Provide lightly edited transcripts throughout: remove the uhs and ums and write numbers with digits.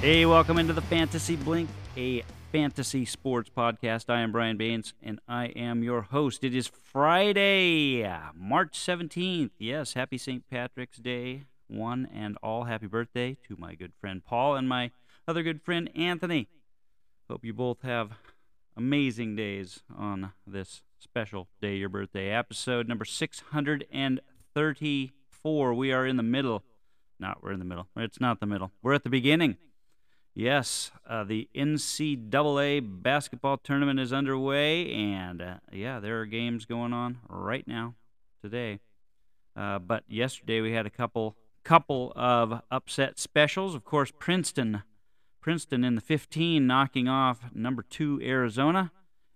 Hey, welcome into the Fantasy Blink, a fantasy sports podcast. I am Brian Baines, and I am your host. It is Friday, March 17th. Yes, happy St. Patrick's Day, one and all. Happy birthday to my good friend Paul and my other good friend Anthony. Hope you both have amazing days on this special day, your birthday. Episode number 634. We are in the middle. It's not the middle. We're at the beginning. Yes, the NCAA basketball tournament is underway, and there are games going on right now, today. But yesterday we had a couple of upset specials. Of course, Princeton in the 15, knocking off number 2 Arizona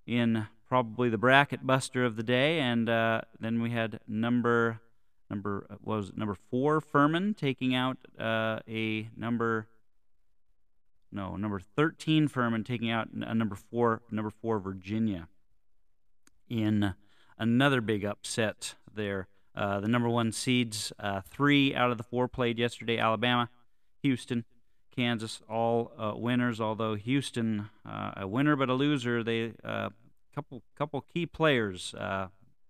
in probably the bracket buster of the day, and then we had number 4 Furman taking out number 13 Furman taking out a number four Virginia in another big upset there. The number 1 seeds, 3 out of the 4 played yesterday. Alabama, Houston, Kansas, all winners, although Houston, a winner but a loser. They couple key players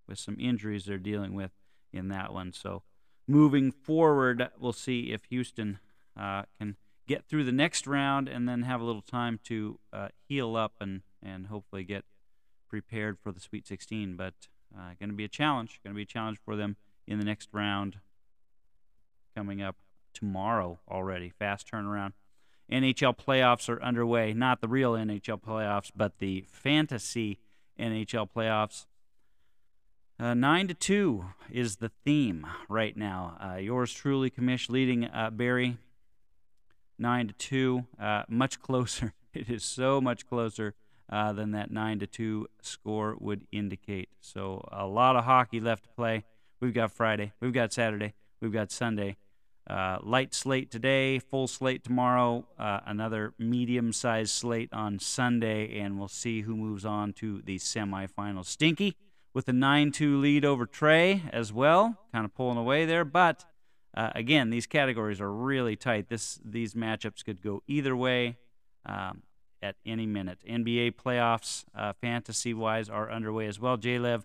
with some injuries they're dealing with in that one. So moving forward, we'll see if Houston can get through the next round and then have a little time to heal up and hopefully get prepared for the Sweet 16. But going to be a challenge for them in the next round coming up tomorrow already. Fast turnaround. NHL playoffs are underway. Not the real NHL playoffs, but the fantasy NHL playoffs. 9-2 is the theme right now. Yours truly, Kamish, leading Barry. 9-2, much closer. It is so much closer than that 9-2 score would indicate. So a lot of hockey left to play. We've got Friday, we've got Saturday, we've got Sunday. Light slate today, full slate tomorrow, another medium-sized slate on Sunday, and we'll see who moves on to the semifinals. Stinky with a 9-2 lead over Trey as well, kind of pulling away there, but again, these categories are really tight. These matchups could go either way at any minute. NBA playoffs, fantasy-wise, are underway as well. J-Lev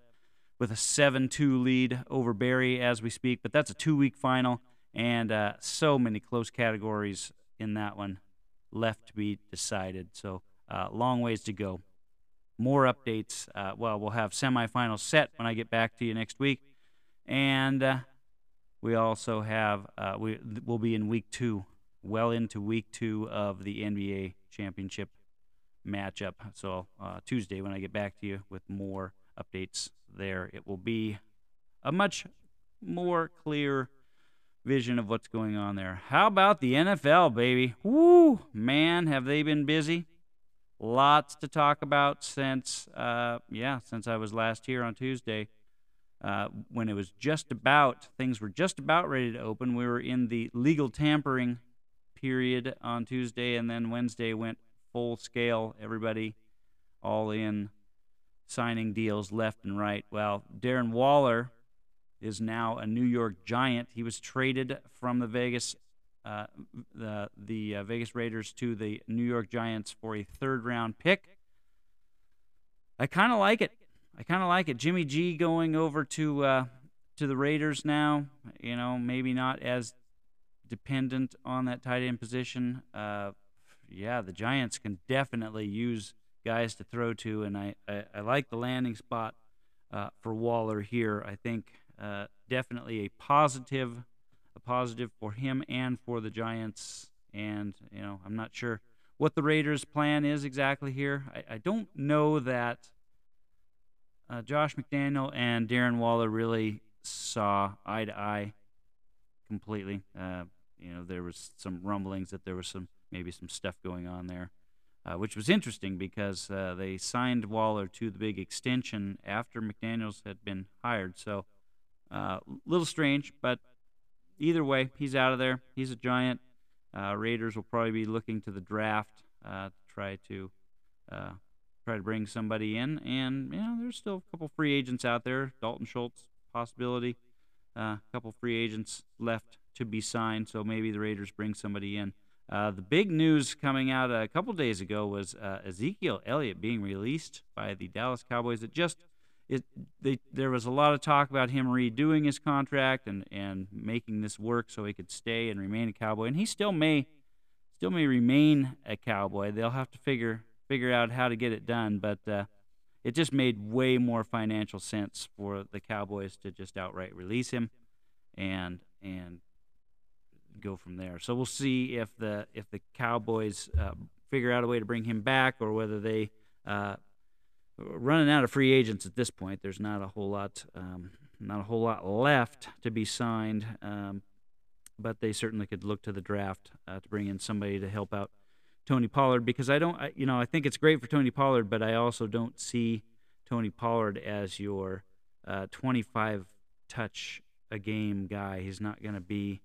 with a 7-2 lead over Barry as we speak, but that's a 2-week final, and so many close categories in that one left to be decided. So long ways to go. More updates. We'll have semifinals set when I get back to you next week. And we also have, we'll be in week 2, well into week 2 of the NBA championship matchup. So Tuesday when I get back to you with more updates there, it will be a much more clear vision of what's going on there. How about the NFL, baby? Woo, man, have they been busy? Lots to talk about since I was last here on Tuesday. When it was things were just about ready to open. We were in the legal tampering period on Tuesday, and then Wednesday went full scale. Everybody all in, signing deals left and right. Well, Darren Waller is now a New York Giant. He was traded from the Vegas Raiders to the New York Giants for a 3rd-round pick. I kind of like it. Jimmy G going over to the Raiders now. You know, maybe not as dependent on that tight end position. The Giants can definitely use guys to throw to, and I like the landing spot for Waller here. I think definitely a positive for him and for the Giants. And you know, I'm not sure what the Raiders' plan is exactly here. I don't know that. Josh McDaniels and Darren Waller really saw eye to eye completely. There was some rumblings that there was maybe some stuff going on there, which was interesting because they signed Waller to the big extension after McDaniels had been hired. So little strange, but either way, he's out of there. He's a Giant. Raiders will probably be looking to the draft to try to bring somebody in, and there's still a couple free agents out there. Dalton Schultz, possibility, a couple free agents left to be signed, so maybe the Raiders bring somebody in The big news coming out a couple days ago was Ezekiel Elliott being released by the Dallas Cowboys. There was a lot of talk about him redoing his contract and making this work so he could stay and remain a Cowboy, and he still may remain a Cowboy. They'll have to figure out how to get it done, but it just made way more financial sense for the Cowboys to just outright release him and go from there. So we'll see if the Cowboys figure out a way to bring him back, or whether they running out of free agents at this point. There's not a whole lot left to be signed, but they certainly could look to the draft to bring in somebody to help out Tony Pollard, because I think it's great for Tony Pollard, but I also don't see Tony Pollard as your 25 touch a game guy. He's not going to be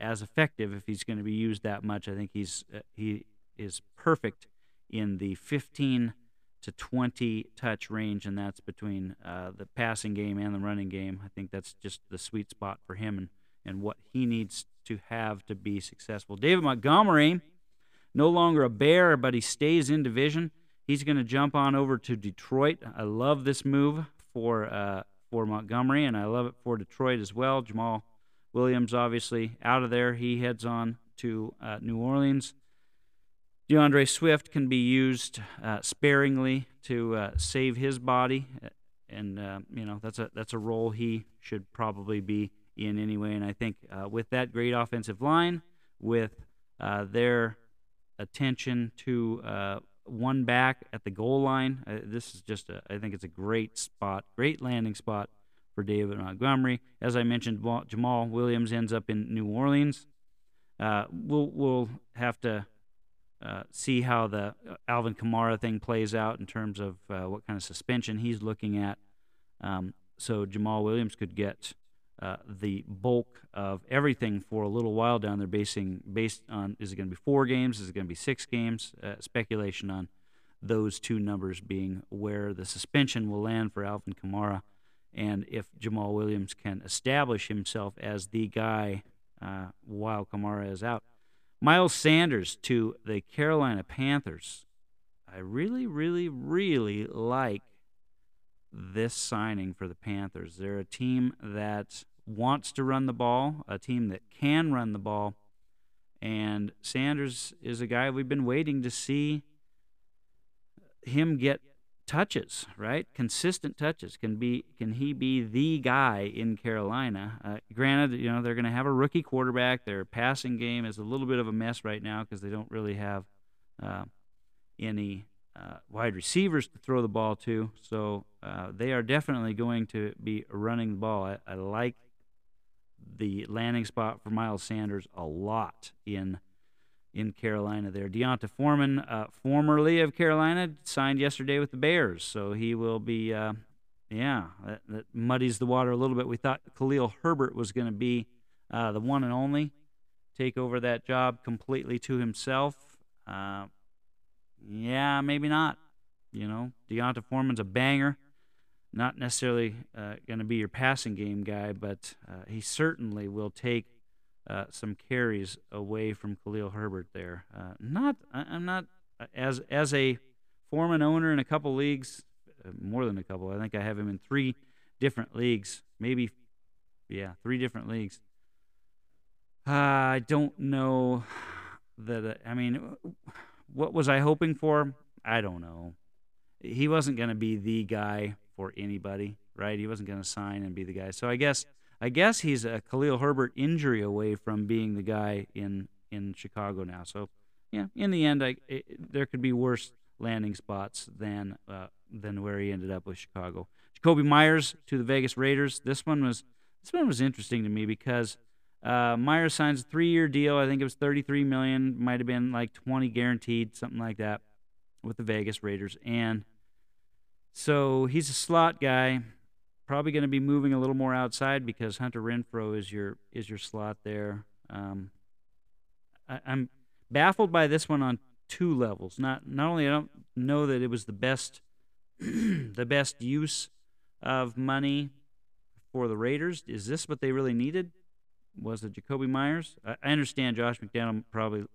as effective if he's going to be used that much. I think he is perfect in the 15 to 20 touch range, and that's between the passing game and the running game. I think that's just the sweet spot for him and what he needs to have to be successful. David Montgomery, no longer a Bear, but he stays in division. He's going to jump on over to Detroit. I love this move for Montgomery, and I love it for Detroit as well. Jamal Williams, obviously, out of there. He heads on to New Orleans. DeAndre Swift can be used sparingly to save his body, and that's a role he should probably be in anyway. And I think with that great offensive line, with their attention to one back at the goal line, this is just I think it's a great spot, great landing spot for David Montgomery. As I mentioned, Jamal Williams ends up in New Orleans. We'll have to see how the Alvin Kamara thing plays out in terms of what kind of suspension he's looking at. So Jamal Williams could get the bulk of everything for a little while down there, based on, is it going to be 4 games? Is it going to be 6 games? Speculation on those two numbers being where the suspension will land for Alvin Kamara, and if Jamal Williams can establish himself as the guy while Kamara is out. Miles Sanders to the Carolina Panthers. I really, really, really like this signing for the Panthers. They're a team that wants to run the ball, a team that can run the ball, and Sanders is a guy we've been waiting to see him get touches, right? Consistent touches. Can he be the guy in Carolina? Granted, they're going to have a rookie quarterback. Their passing game is a little bit of a mess right now because they don't really have any wide receivers to throw the ball to. So they are definitely going to be running the ball. I like the landing spot for Miles Sanders a lot in Carolina there. Deonta Foreman, formerly of Carolina, signed yesterday with the Bears, so he will be, that muddies the water a little bit. We thought Khalil Herbert was going to be the one and only, take over that job completely to himself. Maybe not. Deonta Foreman's a banger, not necessarily going to be your passing game guy, but he certainly will take some carries away from Khalil Herbert there. I'm not as a Foreman owner in a couple leagues, more than a couple. I think I have him in 3 different leagues, 3 different leagues. I don't know that. What was I hoping for? I don't know. He wasn't going to be the guy for anybody, right? He wasn't going to sign and be the guy. So I guess he's a Khalil Herbert injury away from being the guy in Chicago now. So, in the end, there could be worse landing spots than where he ended up with Chicago. Jacoby Myers to the Vegas Raiders. This one was interesting to me because Myers signs a 3-year deal. I think it was $33 million, might have been like $20 guaranteed, something like that, with the Vegas Raiders. And so he's a slot guy. Probably going to be moving a little more outside because Hunter Renfrow is your slot there. I'm baffled by this one on 2 levels. Not only I don't know that it was the best the best use of money for the Raiders. Is this what they really needed? Was it Jacoby Myers? I understand Josh McDaniels probably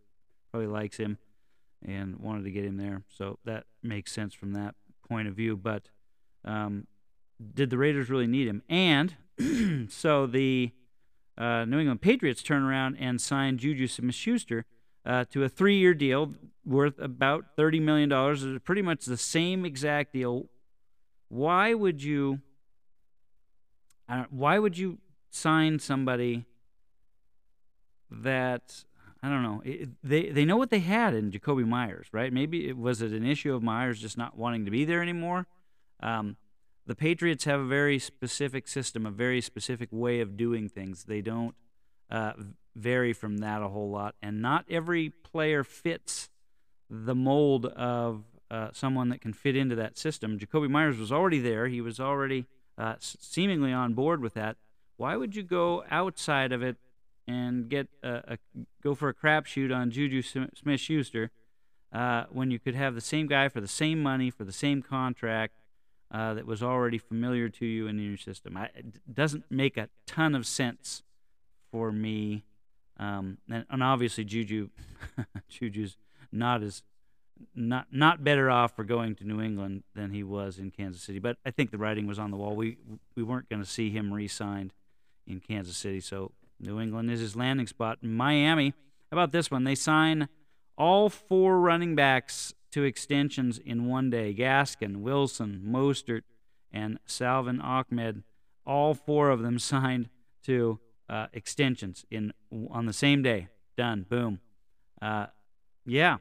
probably likes him and wanted to get him there. So that makes sense from that point of view. But did the Raiders really need him? And so the New England Patriots turned around and signed Juju Smith-Schuster to a 3-year deal worth about $30 million. It's pretty much the same exact deal. Why would you? Why would you sign somebody that, I don't know, they know what they had in Jacoby Myers, right? Maybe was it an issue of Myers just not wanting to be there anymore? The Patriots have a very specific system, a very specific way of doing things. They don't vary from that a whole lot, and not every player fits the mold of someone that can fit into that system. Jacoby Myers was already there. He was already seemingly on board with that. Why would you go outside of it and get go for a crapshoot on Juju Smith-Schuster when you could have the same guy for the same money, for the same contract that was already familiar to you and in your system? It doesn't make a ton of sense for me. And obviously Juju's not as not better off for going to New England than he was in Kansas City. But I think the writing was on the wall. We weren't going to see him re-signed in Kansas City, so New England is his landing spot. Miami, how about this one? They sign all four running backs to extensions in one day. Gaskin, Wilson, Mostert, and Salvin Ahmed, all four of them signed to extensions on the same day. Done. Boom. Yeah.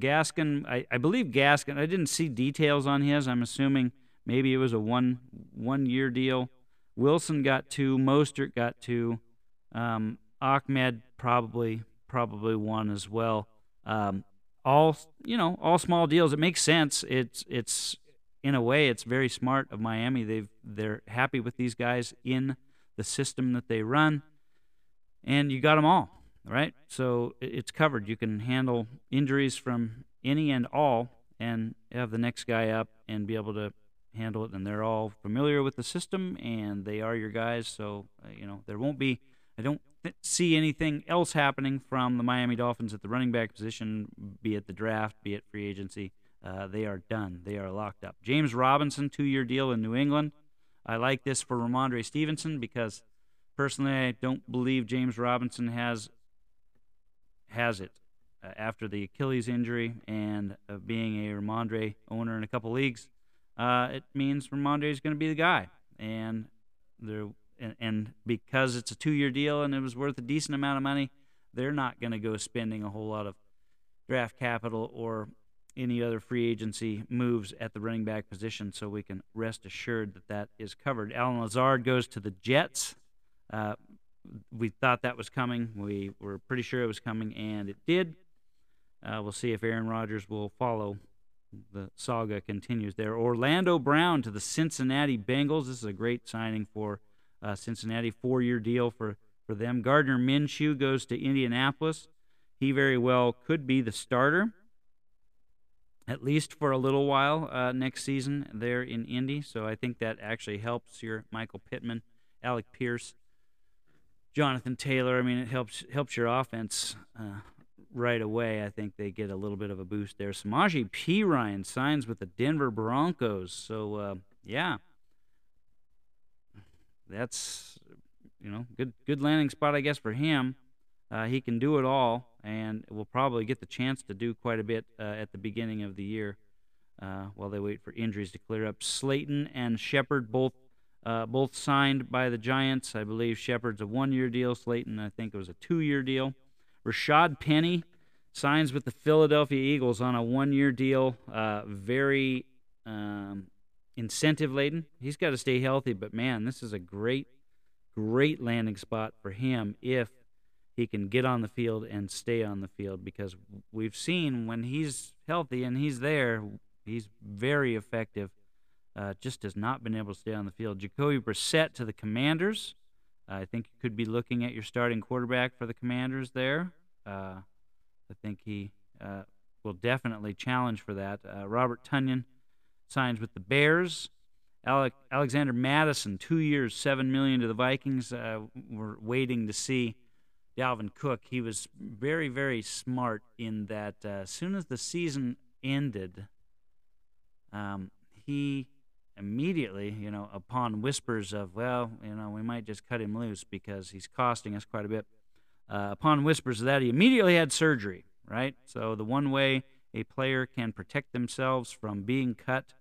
Gaskin, I believe Gaskin, I didn't see details on his. I'm assuming maybe it was a one-year deal. Wilson got two. Mostert got two. Ahmed probably one as well. All small deals. It makes sense. It's in a way, it's very smart of Miami. They're happy with these guys in the system that they run, and you got them all. Right? So it's covered. You can handle injuries from any and all and have the next guy up and be able to handle it. And they're all familiar with the system, and they are your guys. So, there won't be – I don't see anything else happening from the Miami Dolphins at the running back position, be it the draft, be it free agency. They are done. They are locked up. James Robinson, 2-year deal in New England. I like this for Ramondre Stevenson because personally I don't believe James Robinson has it after the Achilles injury and being a Ramondre owner in a couple leagues. It means Ramondre is going to be the guy, and because it's a 2-year deal and it was worth a decent amount of money, they're not going to go spending a whole lot of draft capital or any other free agency moves at the running back position, so we can rest assured that that is covered. Allen Lazard goes to the Jets. We thought that was coming. We were pretty sure it was coming, and it did. We'll see if Aaron Rodgers will follow. The saga continues there. Orlando Brown to the Cincinnati Bengals. This is a great signing for Cincinnati. 4-year deal for them. Gardner Minshew goes to Indianapolis. He very well could be the starter, at least for a little while next season there in Indy. So I think that actually helps your Michael Pittman, Alec Pierce, Jonathan Taylor. I mean, it helps your offense right away. I think they get a little bit of a boost there. Samaje Perine signs with the Denver Broncos. So, yeah, that's, good landing spot, I guess, for him. He can do it all, and will probably get the chance to do quite a bit at the beginning of the year while they wait for injuries to clear up. Slayton and Shepard both signed by the Giants. I believe Shepard's a 1-year deal. Slayton, I think it was a 2-year deal. Rashad Penny signs with the Philadelphia Eagles on a 1-year deal. Very incentive-laden. He's got to stay healthy, but, man, this is a great, great landing spot for him if he can get on the field and stay on the field, because we've seen when he's healthy and he's there, he's very effective. Just has not been able to stay on the field. Jacoby Brissett to the Commanders. I think you could be looking at your starting quarterback for the Commanders there. I think he will definitely challenge for that. Robert Tonyan signs with the Bears. Alexander Madison, 2 years, $7 million to the Vikings. We're waiting to see Dalvin Cook, he was very, very smart in that as soon as the season ended, he immediately, upon whispers of, we might just cut him loose because he's costing us quite a bit. Upon whispers of that, he immediately had surgery, right? So the one way a player can protect themselves from being cut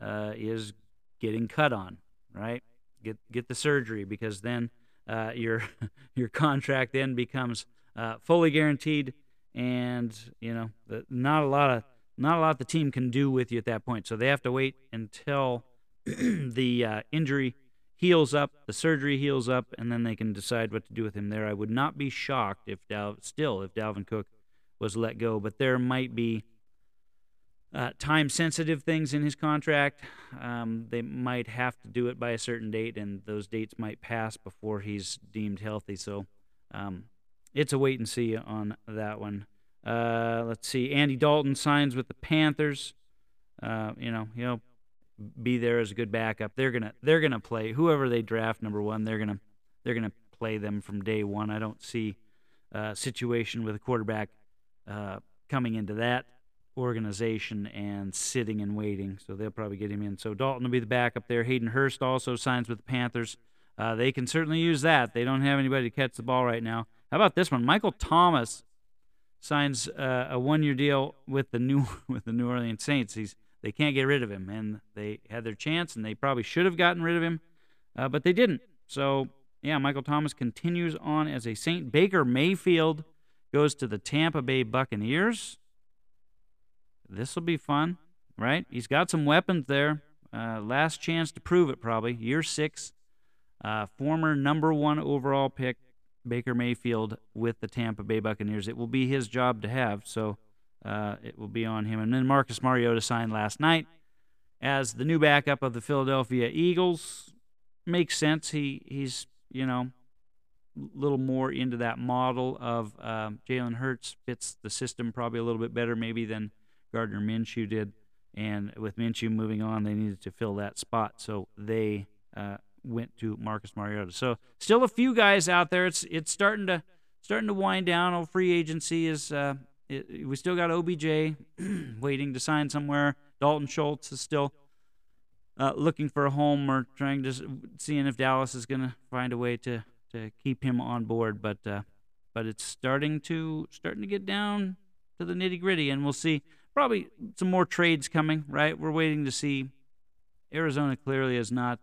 is getting cut on, right? Get the surgery, because then your contract then becomes fully guaranteed, and not a lot the team can do with you at that point. So they have to wait until the injury heals up, the surgery heals up, and then they can decide what to do with him there. I would not be shocked if Dalvin Cook was let go, but there might be time-sensitive things in his contract. They might have to do it by a certain date, and those dates might pass before he's deemed healthy. So it's a wait-and-see on that one. Let's see. Andy Dalton signs with the Panthers. He'll be there as a good backup. They're gonna play whoever they draft number one. They're gonna play them from day one. I don't see a situation with a quarterback coming into that organization and sitting and waiting. So they'll probably get him in. So Dalton will be the backup there. Hayden Hurst also signs with the Panthers. They can certainly use that. They don't have anybody to catch the ball right now. How about this one? Michael Thomas signs a one-year deal with the New Orleans Saints. They can't get rid of him, and they had their chance, and they probably should have gotten rid of him, but they didn't. So, yeah, Michael Thomas continues on as a Saint. Baker Mayfield goes to the Tampa Bay Buccaneers. This will be fun, right? He's got some weapons there. Last chance to prove it, probably. Year 6, former number 1 overall pick, Baker Mayfield with the Tampa Bay Buccaneers. It will be his job to have, so it will be on him. And then Marcus Mariota signed last night as the new backup of the Philadelphia Eagles. Makes sense. He's a little more into that model of Jalen Hurts. Fits the system probably a little bit better maybe than Gardner Minshew did. And with Minshew moving on, they needed to fill that spot, so they went to Marcus Mariota. So still a few guys out there. It's starting to wind down. Old free agency is we still got OBJ waiting to sign somewhere. Dalton Schultz is still looking for a home, or trying to seeing if Dallas is going to find a way to keep him on board. But it's starting to get down to the nitty gritty, and we'll see probably some more trades coming. Right, we're waiting to see. Arizona clearly is not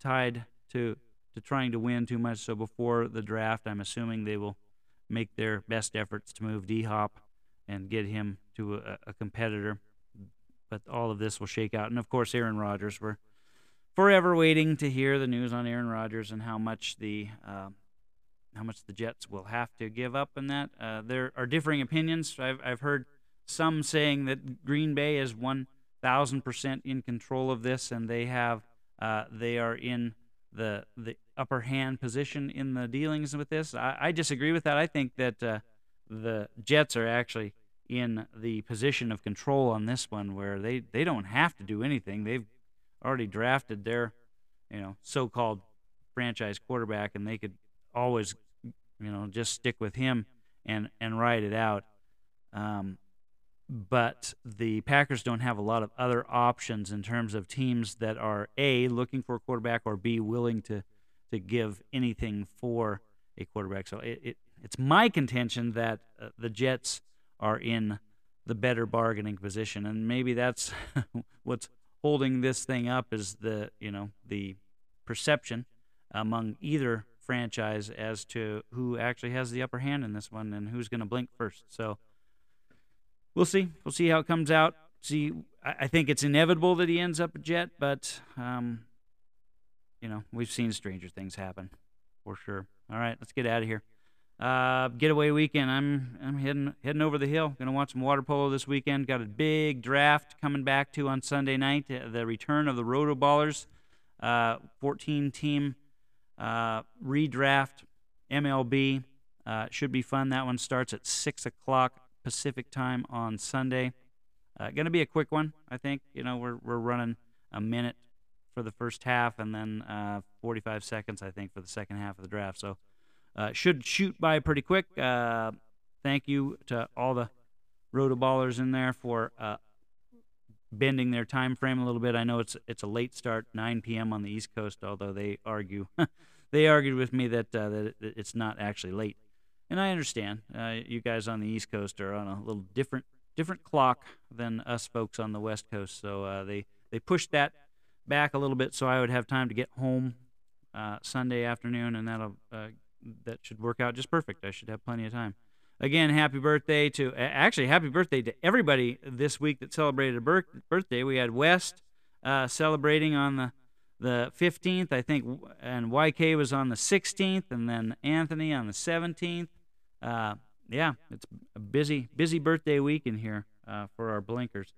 tied to trying to win too much, so before the draft, I'm assuming they will make their best efforts to move D-Hop and get him to a competitor. But all of this will shake out. And, of course, Aaron Rodgers. We're forever waiting to hear the news on Aaron Rodgers and how much the Jets will have to give up in that. There are differing opinions. I've heard some saying that Green Bay is 1,000% in control of this, and they have they are in the upper hand position in the dealings with this. I disagree with that. I think that the Jets are actually in the position of control on this one, where they don't have to do anything. They've already drafted their so-called franchise quarterback, and they could always just stick with him and ride it out. But the Packers don't have a lot of other options in terms of teams that are, A, looking for a quarterback, or B, willing to give anything for a quarterback. So it's my contention that the Jets are in the better bargaining position, and maybe that's what's holding this thing up, is the perception among either franchise as to who actually has the upper hand in this one and who's going to blink first. So we'll see. We'll see how it comes out. See, I think it's inevitable that he ends up a Jet, but, we've seen stranger things happen for sure. All right, let's get out of here. Getaway weekend. I'm heading over the hill. Going to watch some water polo this weekend. Got a big draft coming back to on Sunday night, the return of the Roto Ballers, 14-team redraft MLB. Should be fun. That one starts at 6 o'clock. Pacific time on Sunday. Going to be a quick one, I think. We're running a minute for the first half, and then 45 seconds, I think, for the second half of the draft. So Should shoot by pretty quick. Thank you to all the Roto-Ballers in there for bending their time frame a little bit. I know it's a late start, 9 p.m. on the East Coast, although they argue they argued with me that that it's not actually late, and I understand. You guys on the East Coast are on a little different clock than us folks on the West Coast, so they pushed that back a little bit so I would have time to get home Sunday afternoon, and that should work out just perfect. I should have plenty of time. Again, happy birthday to happy birthday to everybody this week that celebrated a birthday. We had West celebrating on the 15th, I think, and YK was on the 16th, and then Anthony on the 17th. Yeah, it's a busy birthday week in here for our blinkers.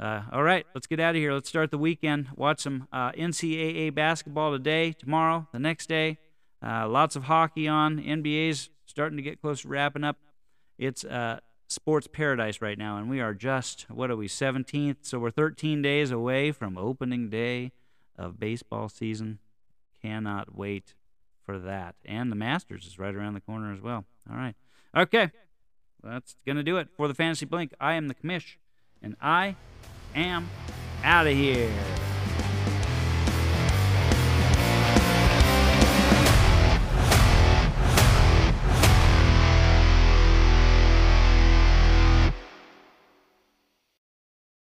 All right, let's get out of here. Let's start the weekend. Watch some NCAA basketball today, tomorrow, the next day. Lots of hockey on. NBA's starting to get close to wrapping up. It's sports paradise right now, and we are just, 17th? So we're 13 days away from opening day of baseball season. Cannot wait for that. And the Masters is right around the corner as well. All right. Okay. That's going to do it for the Fantasy Blink. I am the Commish, and I am out of here.